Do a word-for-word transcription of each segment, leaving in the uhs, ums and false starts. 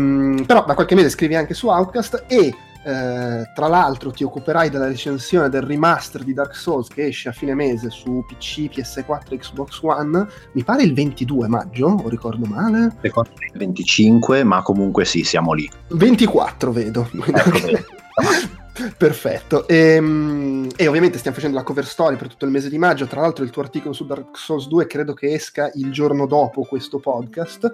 però da qualche mese scrivi anche su Outcast e eh, tra l'altro ti occuperai della recensione del remaster di Dark Souls che esce a fine mese su P C, P S quattro, Xbox One, mi pare il ventidue maggio, o ricordo male? Ricordo il venticinque, ma comunque sì, siamo lì. ventiquattro vedo. Perfetto, e, e ovviamente stiamo facendo la cover story per tutto il mese di maggio. Tra l'altro il tuo articolo su Dark Souls due credo che esca il giorno dopo questo podcast.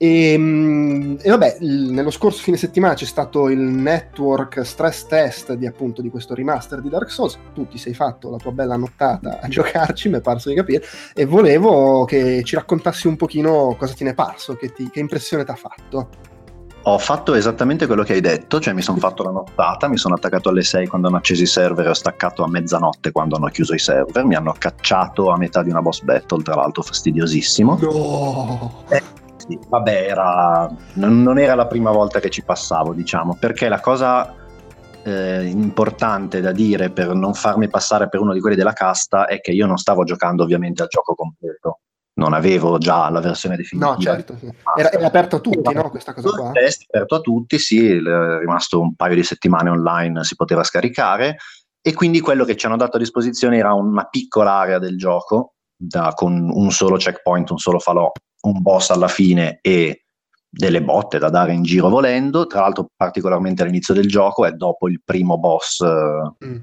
E, e vabbè, nello scorso fine settimana c'è stato il network stress test di appunto di questo remaster di Dark Souls. Tu ti sei fatto la tua bella nottata a giocarci, mi è parso di capire, e volevo che ci raccontassi un pochino cosa ti ne è parso, che, ti, che impressione ti ha fatto. Ho fatto esattamente quello che hai detto, cioè mi sono fatto la nottata, mi sono attaccato alle sei quando hanno acceso i server e ho staccato a mezzanotte quando hanno chiuso i server. Mi hanno cacciato a metà di una boss battle, tra l'altro fastidiosissimo. No. Eh. Vabbè, era, non era la prima volta che ci passavo, diciamo, perché la cosa eh, importante da dire per non farmi passare per uno di quelli della casta è che io non stavo giocando ovviamente al gioco completo, non avevo già la versione definitiva. No, certo, sì. era, era aperto a tutti, era, no, questa cosa qua? È aperto a tutti, sì, è rimasto un paio di settimane online, si poteva scaricare, e quindi quello che ci hanno dato a disposizione era una piccola area del gioco, da, con un solo checkpoint, un solo falò, un boss alla fine e delle botte da dare in giro volendo. Tra l'altro particolarmente all'inizio del gioco è dopo il primo boss mm.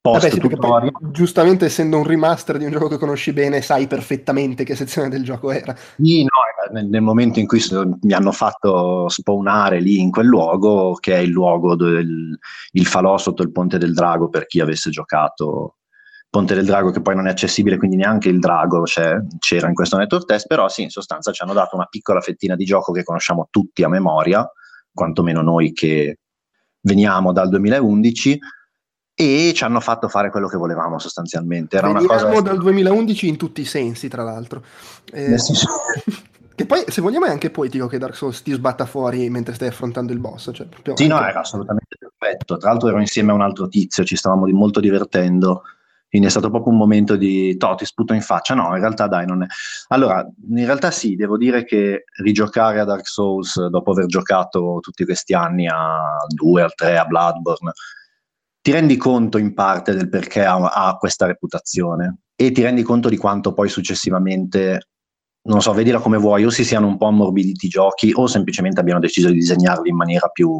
post tutorial. Giustamente essendo un remaster di un gioco che conosci bene sai perfettamente che sezione del gioco era. Sì, no, nel, nel momento in cui mi hanno fatto spawnare lì in quel luogo che è il luogo del il falò sotto il Ponte del Drago, per chi avesse giocato Ponte del Drago, che poi non è accessibile, quindi neanche il drago c'è, c'era in questo network test, però sì, in sostanza ci hanno dato una piccola fettina di gioco che conosciamo tutti a memoria, quantomeno noi che veniamo dal duemilaundici, e ci hanno fatto fare quello che volevamo sostanzialmente. Era veniamo una cosa... dal duemilaundici in tutti i sensi, tra l'altro. Eh... Nel senso... Che poi, se vogliamo, è anche poetico che Dark Souls ti sbatta fuori mentre stai affrontando il boss. Cioè, proprio sì, anche... no, era assolutamente perfetto. Tra l'altro ero insieme a un altro tizio, ci stavamo molto divertendo. Quindi è stato proprio un momento di to, ti sputo in faccia. No, in realtà dai, non è. Allora, in realtà sì, devo dire che rigiocare a Dark Souls dopo aver giocato tutti questi anni a due, al tre, a Bloodborne, ti rendi conto in parte del perché ha, ha questa reputazione e ti rendi conto di quanto poi successivamente, non so, vedila come vuoi, o si siano un po' ammorbiditi i giochi o semplicemente abbiano deciso di disegnarli in maniera più...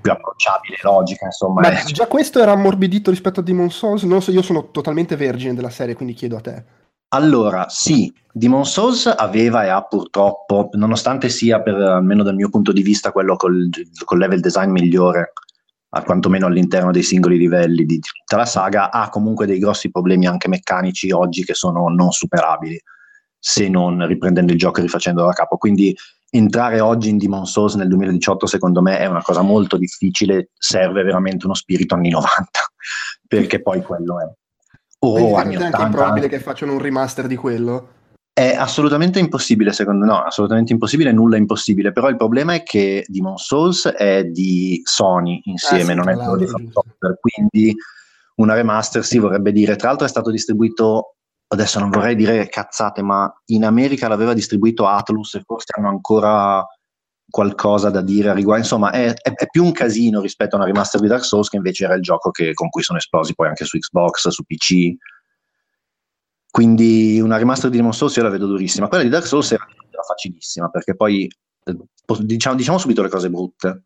più approcciabile, logica, insomma. Ma è... già questo era ammorbidito rispetto a Demon's Souls? Non so, io sono totalmente vergine della serie, quindi chiedo a te. Allora, sì, Demon's Souls aveva e ha purtroppo, nonostante sia per, almeno dal mio punto di vista, quello col, col level design migliore, a quantomeno all'interno dei singoli livelli di tutta la saga, ha comunque dei grossi problemi anche meccanici oggi che sono non superabili, se non riprendendo il gioco e rifacendolo da capo. Quindi entrare oggi in Demon's Souls nel duemiladiciotto secondo me è una cosa molto difficile, serve veramente uno spirito anni novanta, perché poi quello è o anni ottanta. È anche improbabile che facciano un remaster di quello? È assolutamente impossibile, secondo me, no, assolutamente impossibile, nulla è impossibile, però il problema è che Demon's Souls è di Sony insieme, ah, non è quello di FromSoftware, quindi una remaster si vorrebbe dire. Tra l'altro è stato distribuito, adesso non vorrei dire cazzate, ma in America l'aveva distribuito Atlus e forse hanno ancora qualcosa da dire a riguardo. Insomma, è, è, è più un casino rispetto a una remaster di Dark Souls, che invece era il gioco che, con cui sono esplosi poi anche su Xbox, su P C. Quindi una remaster di Demon's Souls io la vedo durissima. Quella di Dark Souls era facilissima, perché poi diciamo, diciamo subito le cose brutte.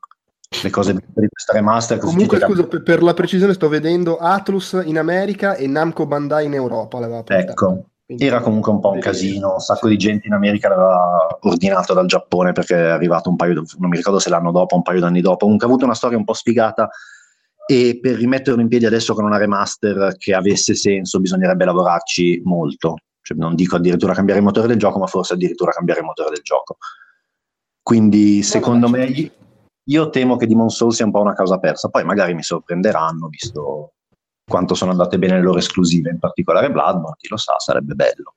Le cose brutte di questa remaster. Comunque scusa, da... per la precisione sto vedendo Atlus in America e Namco Bandai in Europa. Ecco, quindi era comunque un po' un casino. Un sacco sì. di gente in America l'aveva ordinato dal Giappone, perché è arrivato un paio, non mi ricordo se l'anno dopo, un paio d'anni dopo. Comunque ha avuto una storia un po' sfigata. E per rimetterlo in piedi adesso con una remaster che avesse senso bisognerebbe lavorarci molto, cioè, non dico addirittura cambiare il motore del gioco, ma forse addirittura cambiare il motore del gioco. Quindi secondo me io temo che Demon's Souls sia un po' una causa persa, poi magari mi sorprenderanno visto quanto sono andate bene le loro esclusive, in particolare Bloodborne, chi lo sa, sarebbe bello.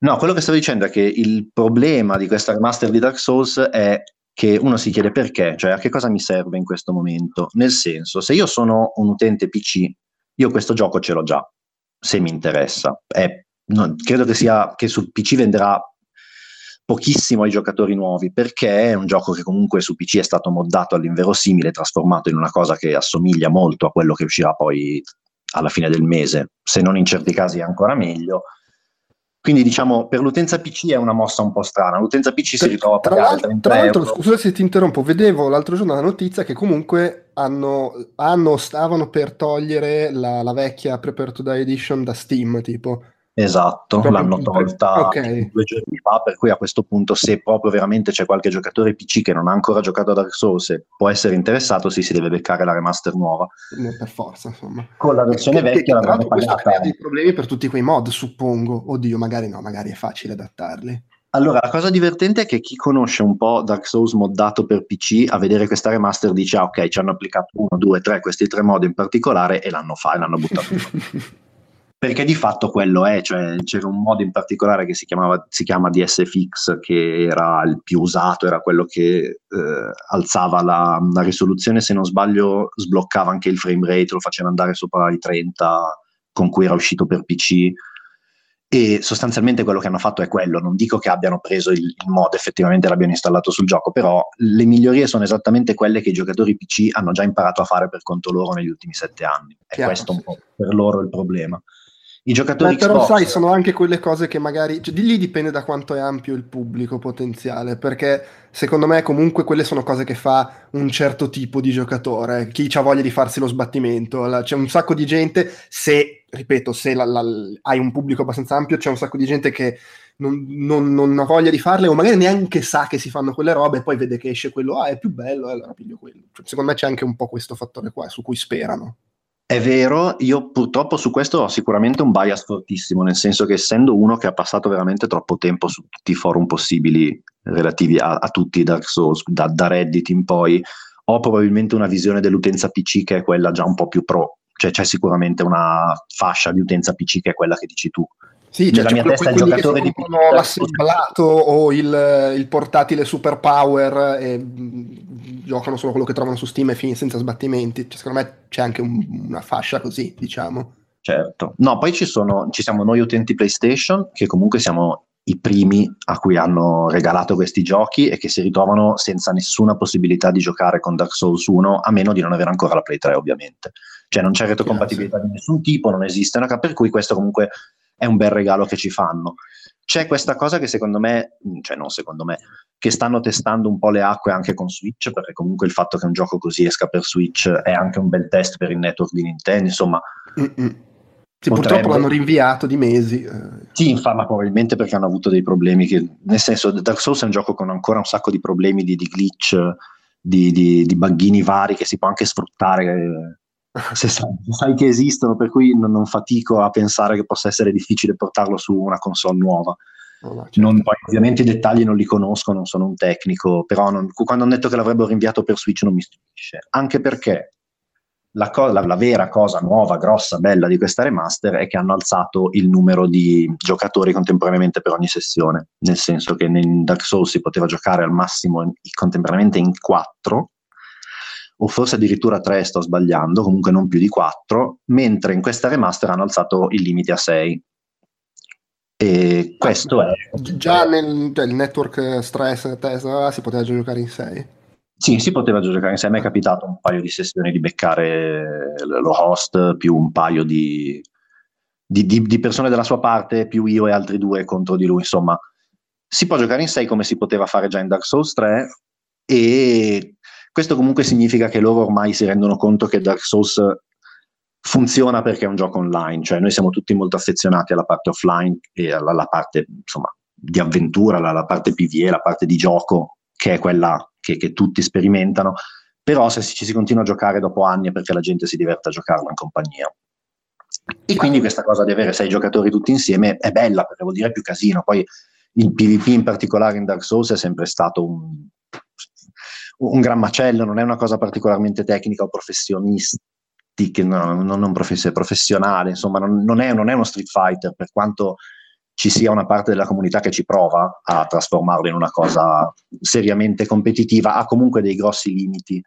No, quello che stavo dicendo è che il problema di questa remaster di Dark Souls è che uno si chiede perché, cioè a che cosa mi serve in questo momento, nel senso, se io sono un utente P C, io questo gioco ce l'ho già, se mi interessa. È, non, credo che sia che sul P C venderà pochissimo ai giocatori nuovi, perché è un gioco che comunque su P C è stato moddato all'inverosimile, trasformato in una cosa che assomiglia molto a quello che uscirà poi alla fine del mese, se non in certi casi ancora meglio. Quindi diciamo per l'utenza P C è una mossa un po' strana, l'utenza P C si ritrova tra, tra, l'al- tra l'altro scusa se ti interrompo, vedevo l'altro giorno la notizia che comunque hanno, hanno stavano per togliere la, la vecchia Prepare to Die Edition da Steam, tipo. Esatto, proprio l'hanno tolta okay. due giorni fa, per cui a questo punto se proprio veramente c'è qualche giocatore P C che non ha ancora giocato a Dark Souls e può essere interessato, sì, si deve beccare la remaster nuova. No, per forza, insomma. Con la versione perché, vecchia perché, la questo crea dei problemi per tutti quei mod, suppongo. Oddio, magari no, magari è facile adattarli. Allora, la cosa divertente è che chi conosce un po' Dark Souls moddato per P C, a vedere questa remaster dice, ah ok, ci hanno applicato uno, due, tre, questi tre mod in particolare e l'hanno fa, e l'hanno buttato in perché di fatto quello è, cioè c'era un mod in particolare che si chiamava si chiama DSfix, che era il più usato, era quello che eh, alzava la, la risoluzione, se non sbaglio sbloccava anche il frame rate, lo faceva andare sopra i trenta con cui era uscito per P C, e sostanzialmente quello che hanno fatto è quello. Non dico che abbiano preso il, il mod, effettivamente l'abbiano installato sul gioco, però le migliorie sono esattamente quelle che i giocatori P C hanno già imparato a fare per conto loro negli ultimi sette anni. È Chiaro, questo sì. un po' per loro il problema. I giocatori Xbox, però sai, sono anche quelle cose che magari, cioè, di lì dipende da quanto è ampio il pubblico potenziale, perché secondo me comunque quelle sono cose che fa un certo tipo di giocatore, chi ha voglia di farsi lo sbattimento, la, c'è un sacco di gente, se, ripeto, se la, la, hai un pubblico abbastanza ampio, c'è un sacco di gente che non, non, non ha voglia di farle, o magari neanche sa che si fanno quelle robe e poi vede che esce quello, ah è più bello, e allora piglio quello. Cioè, secondo me c'è anche un po' questo fattore qua su cui sperano. È vero, io purtroppo su questo ho sicuramente un bias fortissimo, nel senso che essendo uno che ha passato veramente troppo tempo su tutti i forum possibili relativi a, a tutti i Dark Souls, da, da Reddit in poi, ho probabilmente una visione dell'utenza P C che è quella già un po' più pro, cioè c'è sicuramente una fascia di utenza P C che è quella che dici tu. Sì, cioè, nella mia testa il giocatore di P C l'assemblato o il, il portatile super power e giocano solo quello che trovano su Steam e fin- senza sbattimenti. Cioè, secondo me c'è anche un, una fascia così, diciamo. Certo. No, poi ci sono ci siamo noi utenti PlayStation, che comunque siamo i primi a cui hanno regalato questi giochi e che si ritrovano senza nessuna possibilità di giocare con Dark Souls uno, a meno di non avere ancora la Play tre, ovviamente. Cioè non c'è retrocompatibilità Grazie. di nessun tipo, non esiste una per cui questo comunque è un bel regalo che ci fanno. C'è questa cosa che secondo me, cioè non secondo me, che stanno testando un po' le acque anche con Switch, perché comunque il fatto che un gioco così esca per Switch è anche un bel test per il network di Nintendo, insomma. Sì, potrebbe... Purtroppo l'hanno rinviato di mesi. Sì, infatti, ma probabilmente perché hanno avuto dei problemi che, nel senso, Dark Souls è un gioco con ancora un sacco di problemi di, di glitch, di, di, di buggini vari che si può anche sfruttare... Se sai, se sai che esistono, per cui non, non fatico a pensare che possa essere difficile portarlo su una console nuova. Oh, no, certo. Non, poi, ovviamente i dettagli non li conosco, non sono un tecnico, però non, quando hanno detto che l'avrebbero rinviato per Switch non mi stupisce, anche perché la, co- la, la vera cosa nuova, grossa, bella di questa remaster è che hanno alzato il numero di giocatori contemporaneamente per ogni sessione, nel senso che in Dark Souls si poteva giocare al massimo in, contemporaneamente in quattro o forse addirittura tre, sto sbagliando, comunque non più di quattro, mentre in questa remaster hanno alzato il limite a sei. E questo ah, è... Già nel, nel network stress Tesla si poteva già giocare in sei? Sì, si poteva già giocare in sei, mi è capitato un paio di sessioni di beccare lo host più un paio di, di, di, di persone dalla sua parte, più io e altri due contro di lui, insomma. Si può giocare in sei come si poteva fare già in Dark Souls tre, e questo comunque significa che loro ormai si rendono conto che Dark Souls funziona perché è un gioco online, cioè noi siamo tutti molto affezionati alla parte offline e alla, alla parte, insomma, di avventura, alla, alla parte P V E, la parte di gioco, che è quella che, che tutti sperimentano, però se ci si continua a giocare dopo anni è perché la gente si diverte a giocarlo in compagnia. E quindi questa cosa di avere sei giocatori tutti insieme è bella, perché vuol dire più casino. Poi il P V P in particolare in Dark Souls è sempre stato un, un gran macello, non è una cosa particolarmente tecnica o professionistica, no, non, non profess- professionale, insomma non, non, è, non è uno Street Fighter, per quanto ci sia una parte della comunità che ci prova a trasformarlo in una cosa seriamente competitiva, ha comunque dei grossi limiti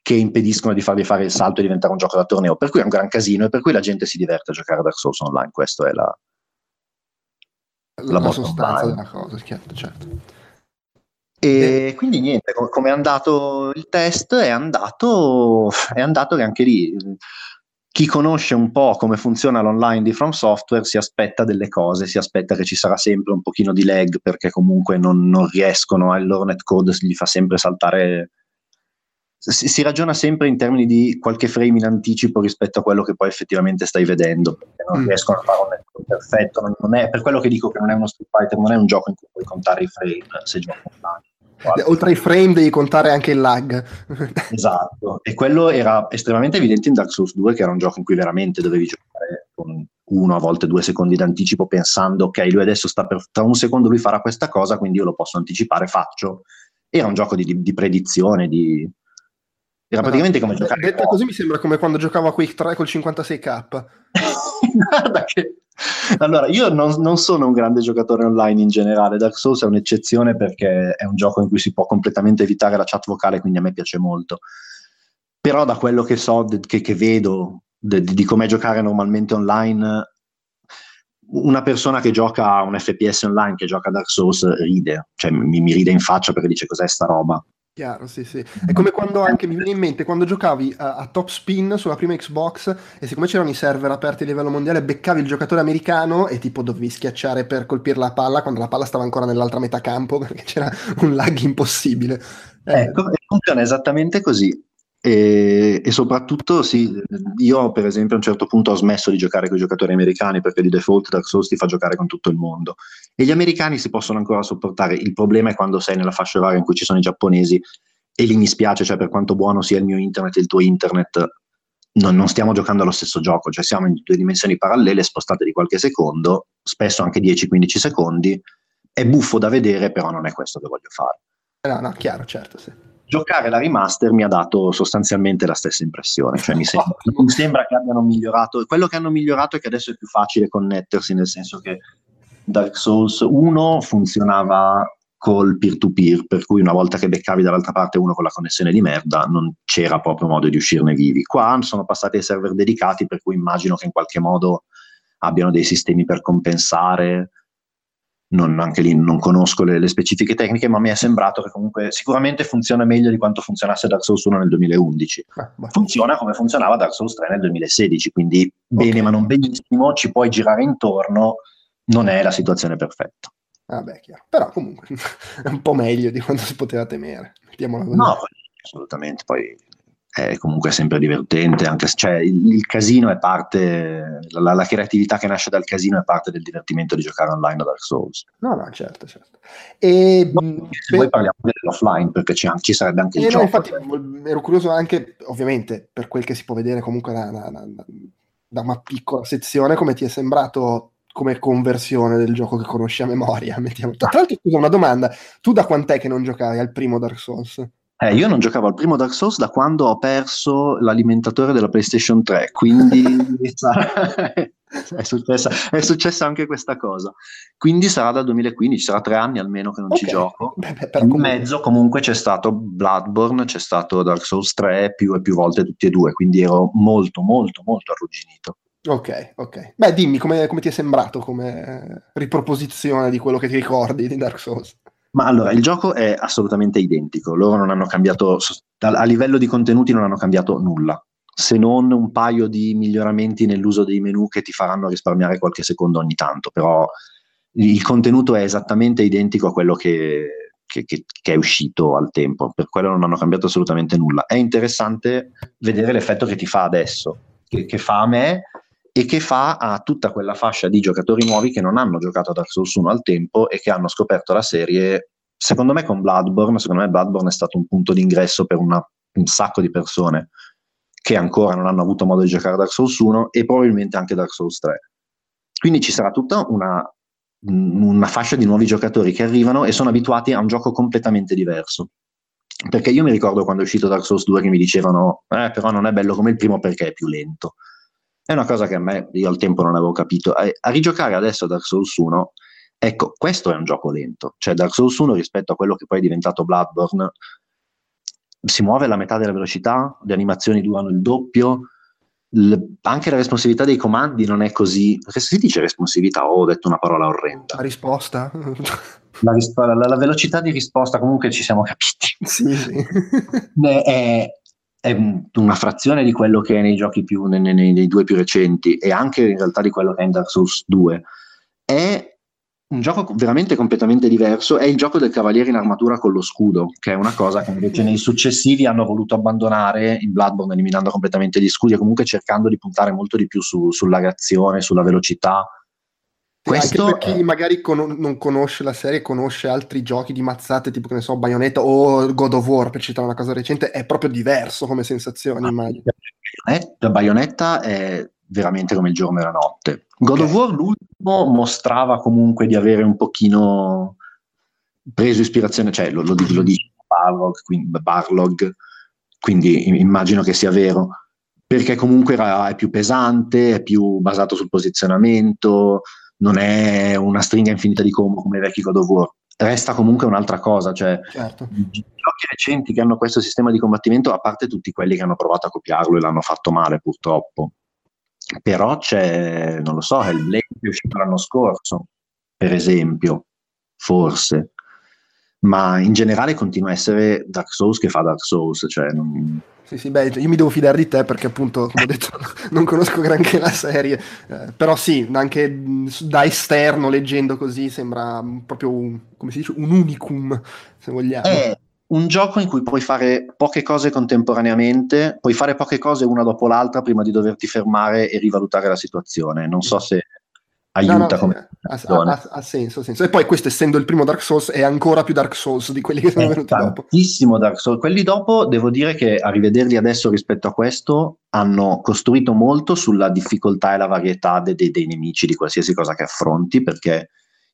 che impediscono di farvi fare il salto e diventare un gioco da torneo, per cui è un gran casino e per cui la gente si diverte a giocare a Dark Souls online. Questo è la... la, la sostanza online della cosa, certo, certo. E, e quindi niente, com- come è andato il test, è andato è andato che anche lì chi conosce un po' come funziona l'online di From Software si aspetta delle cose, si aspetta che ci sarà sempre un pochino di lag, perché comunque non, non riescono, il loro netcode gli fa sempre saltare, si, si ragiona sempre in termini di qualche frame in anticipo rispetto a quello che poi effettivamente stai vedendo, perché non mm. riescono a fare un netcode perfetto, non, non è, per quello che dico che non è uno Street Fighter, non è un gioco in cui puoi contare i frame se giochi online. Oltre ai frame devi contare anche il lag. Esatto, e quello era estremamente evidente in Dark Souls due, che era un gioco in cui veramente dovevi giocare con uno, a volte due secondi d'anticipo, pensando ok, lui adesso sta per, tra un secondo lui farà questa cosa, quindi io lo posso anticipare, faccio. Era un gioco di, di, di predizione, di... era praticamente come giocare. Detta così mi sembra come quando giocavo a Quake tre col cinquantasei K. Guarda che... Allora, io non, non sono un grande giocatore online in generale. Dark Souls è un'eccezione perché è un gioco in cui si può completamente evitare la chat vocale, quindi a me piace molto. Però da quello che so, che, che vedo di, di com'è giocare normalmente online, una persona che gioca a un F P S online, che gioca a Dark Souls, ride, cioè mi, mi ride in faccia perché dice cos'è sta roba. Chiaro, sì, sì. È come quando anche mi viene in mente quando giocavi a, a Top Spin sulla prima Xbox, e siccome c'erano i server aperti a livello mondiale, beccavi il giocatore americano e tipo dovevi schiacciare per colpire la palla quando la palla stava ancora nell'altra metà campo, perché c'era un lag impossibile. Eh. Ecco, funziona esattamente così. E, e soprattutto sì, io per esempio a un certo punto ho smesso di giocare con i giocatori americani, perché di default Dark Souls ti fa giocare con tutto il mondo e gli americani si possono ancora sopportare. Il problema è quando sei nella fascia oraria in cui ci sono i giapponesi, e lì mi spiace, cioè per quanto buono sia il mio internet e il tuo internet, non, non stiamo giocando allo stesso gioco, cioè siamo in due dimensioni parallele spostate di qualche secondo, spesso anche dieci quindici secondi. È buffo da vedere, però non è questo che voglio fare. No, no, chiaro, certo, sì. Giocare la remaster mi ha dato sostanzialmente la stessa impressione, cioè mi sembra, mi sembra che abbiano migliorato. Quello che hanno migliorato è che adesso è più facile connettersi, nel senso che Dark Souls uno funzionava col peer-to-peer, per cui una volta che beccavi dall'altra parte uno con la connessione di merda non c'era proprio modo di uscirne vivi. Qua sono passati ai server dedicati, per cui immagino che in qualche modo abbiano dei sistemi per compensare. Non, anche lì non conosco le, le specifiche tecniche, ma mi è sembrato che comunque sicuramente funziona meglio di quanto funzionasse Dark Souls uno nel duemilaundici. Ah, funziona come funzionava Dark Souls tre nel duemilasedici, quindi bene, okay, ma non benissimo, ci puoi girare intorno, non è la situazione perfetta. Vabbè, ah, chiaro, però comunque è un po' meglio di quanto si poteva temere. Mettiamola così. No, assolutamente, poi è comunque sempre divertente, anche se, cioè, il, il casino è parte, la, la creatività che nasce dal casino è parte del divertimento di giocare online a Dark Souls. No, no, certo, certo. E no, se poi parliamo dell'offline, perché c'è, ci sarebbe anche il no, gioco. Infatti, cioè, ero curioso anche, ovviamente, per quel che si può vedere comunque da, da, da, da una piccola sezione, come ti è sembrato come conversione del gioco che conosci a memoria. Mettiamo... Tra l'altro, scusa, una domanda. Tu da quant'è che non giocavi al primo Dark Souls? Eh, io non giocavo al primo Dark Souls da quando ho perso l'alimentatore della PlayStation tre, quindi è, successa, è successa anche questa cosa. Quindi sarà dal duemilaquindici, sarà tre anni almeno che non okay. ci gioco. Beh, beh, però in comunque... mezzo comunque c'è stato Bloodborne, c'è stato Dark Souls tre, più e più volte tutti e due, quindi ero molto, molto, molto arrugginito. Ok, ok. Beh, dimmi, come, come ti è sembrato come riproposizione di quello che ti ricordi di Dark Souls? Ma allora, il gioco è assolutamente identico, loro non hanno cambiato, a livello di contenuti non hanno cambiato nulla, se non un paio di miglioramenti nell'uso dei menu che ti faranno risparmiare qualche secondo ogni tanto, però il contenuto è esattamente identico a quello che, che, che, che è uscito al tempo, per quello non hanno cambiato assolutamente nulla. È interessante vedere l'effetto che ti fa adesso, che, che fa a me e che fa a tutta quella fascia di giocatori nuovi che non hanno giocato a Dark Souls uno al tempo e che hanno scoperto la serie, secondo me con Bloodborne, secondo me Bloodborne è stato un punto d'ingresso per una, un sacco di persone che ancora non hanno avuto modo di giocare Dark Souls uno e probabilmente anche Dark Souls tre. Quindi ci sarà tutta una, una fascia di nuovi giocatori che arrivano e sono abituati a un gioco completamente diverso. Perché io mi ricordo quando è uscito Dark Souls due che mi dicevano eh, però non è bello come il primo perché è più lento. È una cosa che a me, io al tempo non avevo capito. A, a rigiocare adesso Dark Souls uno, ecco, questo è un gioco lento. Cioè Dark Souls uno rispetto a quello che poi è diventato Bloodborne, si muove alla metà della velocità, le animazioni durano il doppio, le, anche la responsività dei comandi non è così... Perché si dice responsività, oh, ho detto una parola orrenda. La risposta? La, rispo- la, la velocità di risposta, comunque ci siamo capiti. Sì, sì. è, è una frazione di quello che è nei giochi più, nei, nei, nei due più recenti, e anche in realtà di quello che è in Dark Souls due. È... un gioco veramente completamente diverso, è il gioco del cavaliere in armatura con lo scudo, che è una cosa che invece nei successivi hanno voluto abbandonare in Bloodborne, eliminando completamente gli scudi e comunque cercando di puntare molto di più su, sulla reazione, sulla velocità. Questo anche per chi è... magari con- non conosce la serie, conosce altri giochi di mazzate tipo, che ne so, Bayonetta o God of War, per citare una cosa recente, è proprio diverso come sensazione, ah, immagino. La Bayonetta è veramente come il giorno e la notte. God okay. of War l'ultimo mostrava comunque di avere un pochino preso ispirazione, cioè lo, lo, lo dice Barlog quindi, Barlog, quindi immagino che sia vero, perché comunque era, è più pesante, è più basato sul posizionamento, non è una stringa infinita di combo come i vecchi God of War. Resta comunque un'altra cosa, cioè certo. I giochi recenti che hanno questo sistema di combattimento, a parte tutti quelli che hanno provato a copiarlo e l'hanno fatto male purtroppo, però c'è, non lo so, è il Lake che è uscito l'anno scorso per esempio, forse, ma in generale continua a essere Dark Souls che fa Dark Souls, cioè non... sì sì, beh, io mi devo fidare di te perché appunto, come ho detto, non conosco granché la serie, eh, però sì, anche da esterno leggendo così sembra proprio un, come si dice, un unicum, se vogliamo. Eh. Un gioco in cui puoi fare poche cose contemporaneamente, puoi fare poche cose una dopo l'altra prima di doverti fermare e rivalutare la situazione. Non so se aiuta. No, no, come ha, ha, ha senso, ha senso. E poi questo, essendo il primo Dark Souls, è ancora più Dark Souls di quelli che sono è venuti dopo. Tantissimo Dark Souls. Quelli dopo, devo dire che a rivederli adesso rispetto a questo, hanno costruito molto sulla difficoltà e la varietà de- de- dei nemici, di qualsiasi cosa che affronti, perché...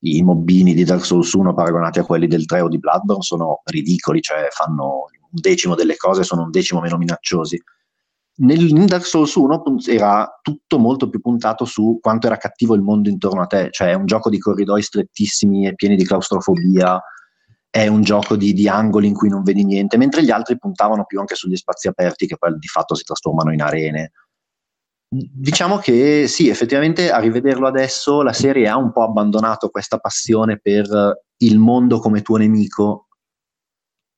i mobbini di Dark Souls uno paragonati a quelli del tre o di Bloodborne sono ridicoli, cioè fanno un decimo delle cose, sono un decimo meno minacciosi. Nel, in Dark Souls uno era tutto molto più puntato su quanto era cattivo il mondo intorno a te, cioè è un gioco di corridoi strettissimi e pieni di claustrofobia, è un gioco di, di angoli in cui non vedi niente, mentre gli altri puntavano più anche sugli spazi aperti che poi di fatto si trasformano in arene. Diciamo che sì, effettivamente a rivederlo adesso la serie ha un po' abbandonato questa passione per il mondo come tuo nemico,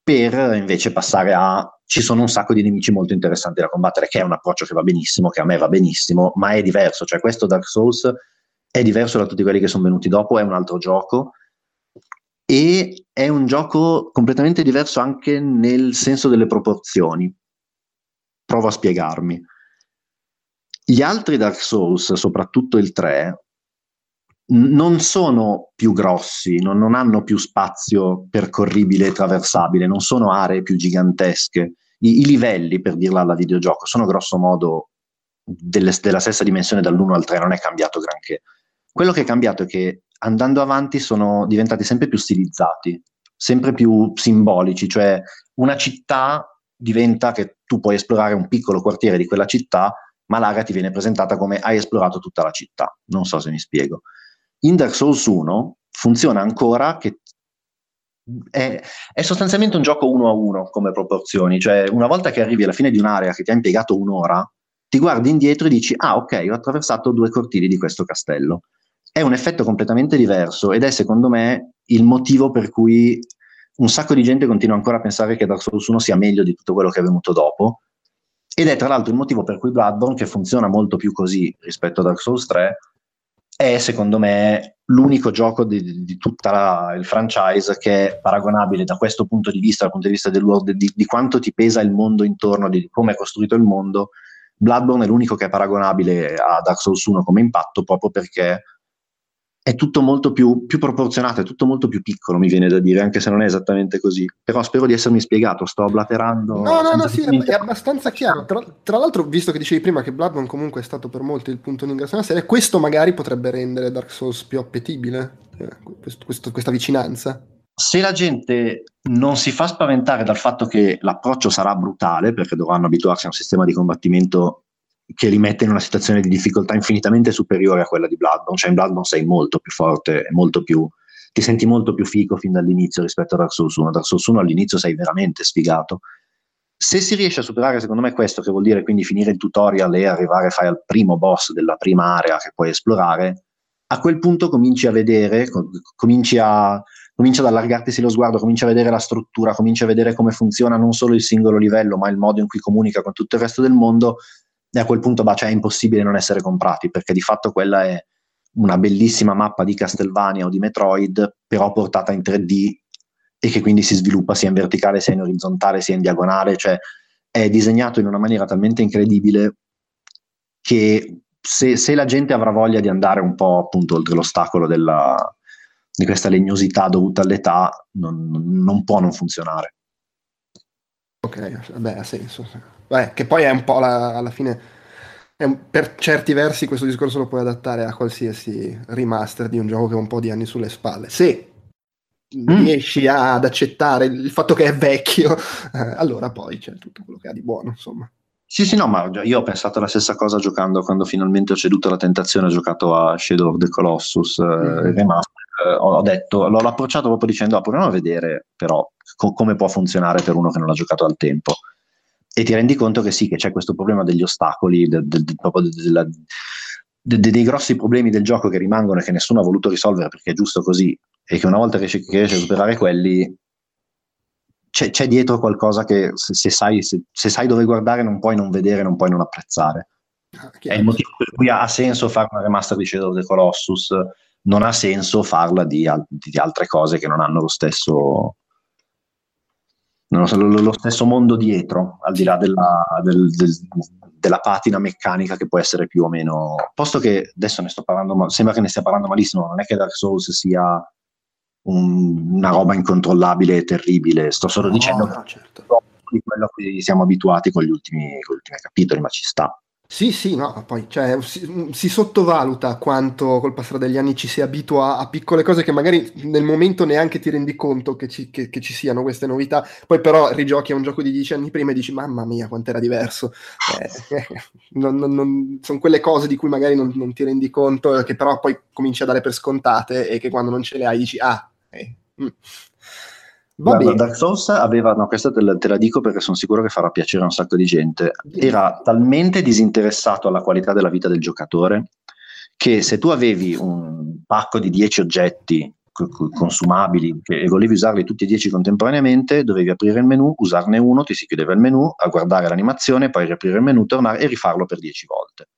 per invece passare a ci sono un sacco di nemici molto interessanti da combattere, che è un approccio che va benissimo, che a me va benissimo, ma è diverso, cioè questo Dark Souls è diverso da tutti quelli che sono venuti dopo, è un altro gioco e è un gioco completamente diverso anche nel senso delle proporzioni. Provo a spiegarmi. Gli altri Dark Souls, soprattutto il tre, non sono più grossi, non, non hanno più spazio percorribile e traversabile, non sono aree più gigantesche. I, i livelli, per dirla alla videogioco, sono grosso modo delle, della stessa dimensione dall'uno al tre, non è cambiato granché. Quello che è cambiato è che andando avanti sono diventati sempre più stilizzati, sempre più simbolici, cioè una città diventa che tu puoi esplorare un piccolo quartiere di quella città, ma l'area ti viene presentata come hai esplorato tutta la città, non so se mi spiego. In Dark Souls uno funziona ancora che è, è sostanzialmente un gioco uno a uno come proporzioni, cioè una volta che arrivi alla fine di un'area che ti ha impiegato un'ora, ti guardi indietro e dici ah ok, ho attraversato due cortili di questo castello. È un effetto completamente diverso ed è secondo me il motivo per cui un sacco di gente continua ancora a pensare che Dark Souls uno sia meglio di tutto quello che è venuto dopo, ed è tra l'altro il motivo per cui Bloodborne, che funziona molto più così rispetto a Dark Souls tre, è secondo me l'unico gioco di, di tutta la, il franchise che è paragonabile da questo punto di vista, dal punto di vista del world, di, di quanto ti pesa il mondo intorno, di come è costruito il mondo. Bloodborne è l'unico che è paragonabile a Dark Souls uno come impatto, proprio perché è tutto molto più, più proporzionato, è tutto molto più piccolo, mi viene da dire, anche se non è esattamente così. Però spero di essermi spiegato, sto blaterando. No, no, no, sì, è abbastanza chiaro. Tra, tra l'altro, visto che dicevi prima che Bloodborne comunque è stato per molti il punto di ingresso della serie, questo magari potrebbe rendere Dark Souls più appetibile, eh, questo, questo, questa vicinanza. Se la gente non si fa spaventare dal fatto che l'approccio sarà brutale, perché dovranno abituarsi a un sistema di combattimento che li mette in una situazione di difficoltà infinitamente superiore a quella di Bloodborne, cioè in Bloodborne sei molto più forte, molto più, ti senti molto più figo fin dall'inizio rispetto a Dark Souls uno. Dark Souls uno all'inizio sei veramente sfigato. Se si riesce a superare, secondo me, questo, che vuol dire quindi finire il tutorial e arrivare fai al primo boss della prima area che puoi esplorare, a quel punto cominci a vedere, cominci a comincia ad allargarsi lo sguardo, comincia a vedere la struttura, comincia a vedere come funziona non solo il singolo livello, ma il modo in cui comunica con tutto il resto del mondo. E a quel punto bah, cioè, è impossibile non essere comprati, perché di fatto quella è una bellissima mappa di Castlevania o di Metroid, però portata in tre D, e che quindi si sviluppa sia in verticale, sia in orizzontale, sia in diagonale. Cioè è disegnato in una maniera talmente incredibile che se, se la gente avrà voglia di andare un po' appunto oltre l'ostacolo della, di questa legnosità dovuta all'età, non, non può non funzionare. Ok, vabbè, ha senso. Beh, che poi è un po' la, alla fine è un, per certi versi questo discorso lo puoi adattare a qualsiasi remaster di un gioco che ha un po' di anni sulle spalle, se mm. riesci ad accettare il fatto che è vecchio, eh, allora poi c'è tutto quello che ha di buono, insomma. Sì sì, no, ma io ho pensato la stessa cosa giocando, quando finalmente ho ceduto alla tentazione, ho giocato a Shadow of the Colossus eh, mm. remaster, eh, ho detto, l'ho approcciato proprio dicendo ah, proviamo a vedere però co- come può funzionare per uno che non l'ha giocato al tempo. E ti rendi conto che sì, che c'è questo problema degli ostacoli, de, de, de, de, de, de, dei grossi problemi del gioco che rimangono e che nessuno ha voluto risolvere perché è giusto così, e che una volta che riesci, che riesci a superare quelli c'è, c'è dietro qualcosa che se, se, sai, se, se sai dove guardare non puoi non vedere, non puoi non apprezzare. Ah, è il motivo per cui ha senso fare una remaster di Shadow of the Colossus, non ha senso farla di, di altre cose che non hanno lo stesso... non so, lo stesso mondo dietro, al di là della, del, del, della patina meccanica che può essere più o meno, posto che adesso ne sto parlando ma, sembra che ne stia parlando malissimo, non è che Dark Souls sia un, una roba incontrollabile e terribile, sto solo no, dicendo no, certo. Di quello a cui siamo abituati con gli ultimi, con gli ultimi capitoli, ma ci sta. Sì, sì, no, poi cioè, si, si sottovaluta quanto col passare degli anni ci si abitua a piccole cose che magari nel momento neanche ti rendi conto che ci, che, che ci siano queste novità, poi però rigiochi a un gioco di dieci anni prima e dici mamma mia quant'era diverso, eh, eh, non, non, non, sono quelle cose di cui magari non, non ti rendi conto, che però poi cominci a dare per scontate e che quando non ce le hai dici ah, eh, mm. Guarda, Dark Souls aveva, no, questa te la, te la dico perché sono sicuro che farà piacere a un sacco di gente, era talmente disinteressato alla qualità della vita del giocatore che se tu avevi un pacco di dieci oggetti consumabili e volevi usarli tutti e dieci contemporaneamente, dovevi aprire il menu, usarne uno, ti si chiudeva il menu, a guardare l'animazione, poi riaprire il menu, tornare e rifarlo per dieci volte.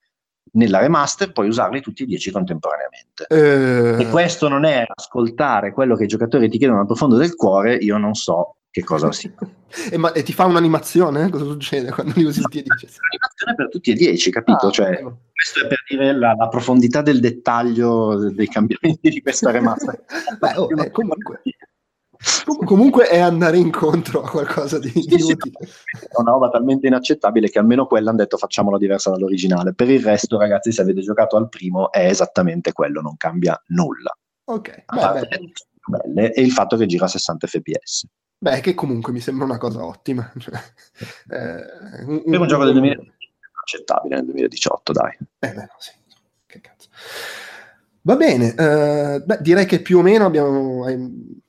Nella remaster puoi usarli tutti e dieci contemporaneamente, eh... e questo non è ascoltare quello che i giocatori ti chiedono al profondo del cuore, io non so che cosa sia. e, ma, e ti fa un'animazione? Eh? Cosa succede quando li usi tutti e dieci? Un'animazione per tutti e dieci, capito? Ah, cioè, no. Questo è per dire la, la profondità del dettaglio dei cambiamenti di questa remaster. Beh, oh, eh, comunque comunque è andare incontro a qualcosa di, sì, di sì, utile. È una roba talmente inaccettabile che almeno quella hanno detto facciamola diversa dall'originale. Per il resto, ragazzi, se avete giocato al primo è esattamente quello, non cambia nulla. Ok, beh, beh. Belle, e il fatto che gira a sessanta effe pi esse, beh, che comunque mi sembra una cosa ottima. Cioè, eh, un, per un gioco del duemiladiciotto accettabile nel duemiladiciotto, dai. Eh beh, no, sì. Che cazzo. Va bene, eh, beh, direi che più o meno abbiamo, hai,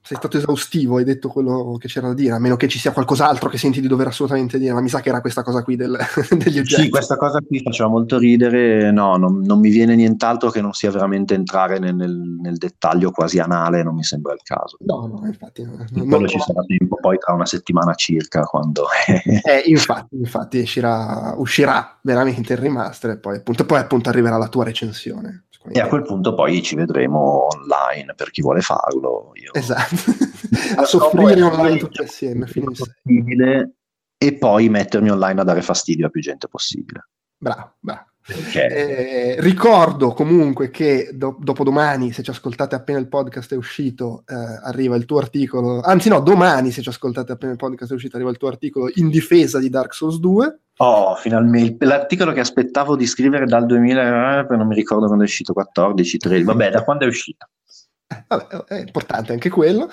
sei stato esaustivo, hai detto quello che c'era da dire, a meno che ci sia qualcos'altro che senti di dover assolutamente dire, ma mi sa che era questa cosa qui del, degli oggetti. Sì, questa cosa qui faceva molto ridere, no, non, non mi viene nient'altro che non sia veramente entrare nel, nel, nel dettaglio quasi anale, non mi sembra il caso. No, no, infatti. No, non quello ci sarà tempo poi tra una settimana circa, quando... eh, infatti, infatti uscirà, uscirà veramente il remaster e poi appunto, poi appunto arriverà la tua recensione. E a quel punto poi ci vedremo online per chi vuole farlo. Io. Esatto, a soffrire online tutti assieme. Possibile, e poi mettermi online a dare fastidio a più gente possibile. Bravo, bravo. Okay. Eh, ricordo comunque che do- dopodomani, se ci ascoltate appena il podcast è uscito, eh, arriva il tuo articolo, anzi no, domani se ci ascoltate appena il podcast è uscito arriva il tuo articolo in difesa di Dark Souls due. Oh, finalmente, l'articolo che aspettavo di scrivere dal duemila, non mi ricordo quando è uscito, quattordici, tredici, vabbè, da quando è uscito. Eh, vabbè, è importante anche quello.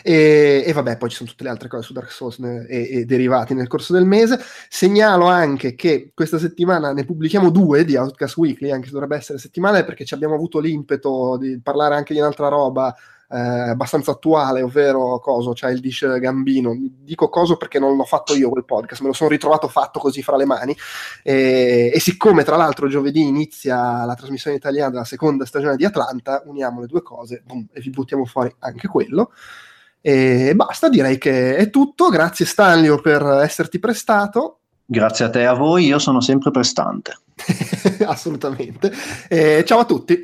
E, e vabbè, poi ci sono tutte le altre cose su Dark Souls ne, e, e derivati nel corso del mese. Segnalo anche che questa settimana ne pubblichiamo due di Outcast Weekly, anche se dovrebbe essere settimanale, perché ci abbiamo avuto l'impeto di parlare anche di un'altra roba eh, abbastanza attuale, ovvero coso, Childish Gambino. Dico coso perché non l'ho fatto io quel podcast, me lo sono ritrovato fatto così fra le mani. E, e siccome tra l'altro giovedì inizia la trasmissione italiana della seconda stagione di Atlanta, uniamo le due cose, boom, e vi buttiamo fuori anche quello. E basta, direi che è tutto. Grazie Stanlio per esserti prestato. Grazie a te e a voi, io sono sempre prestante. Assolutamente. E ciao a tutti.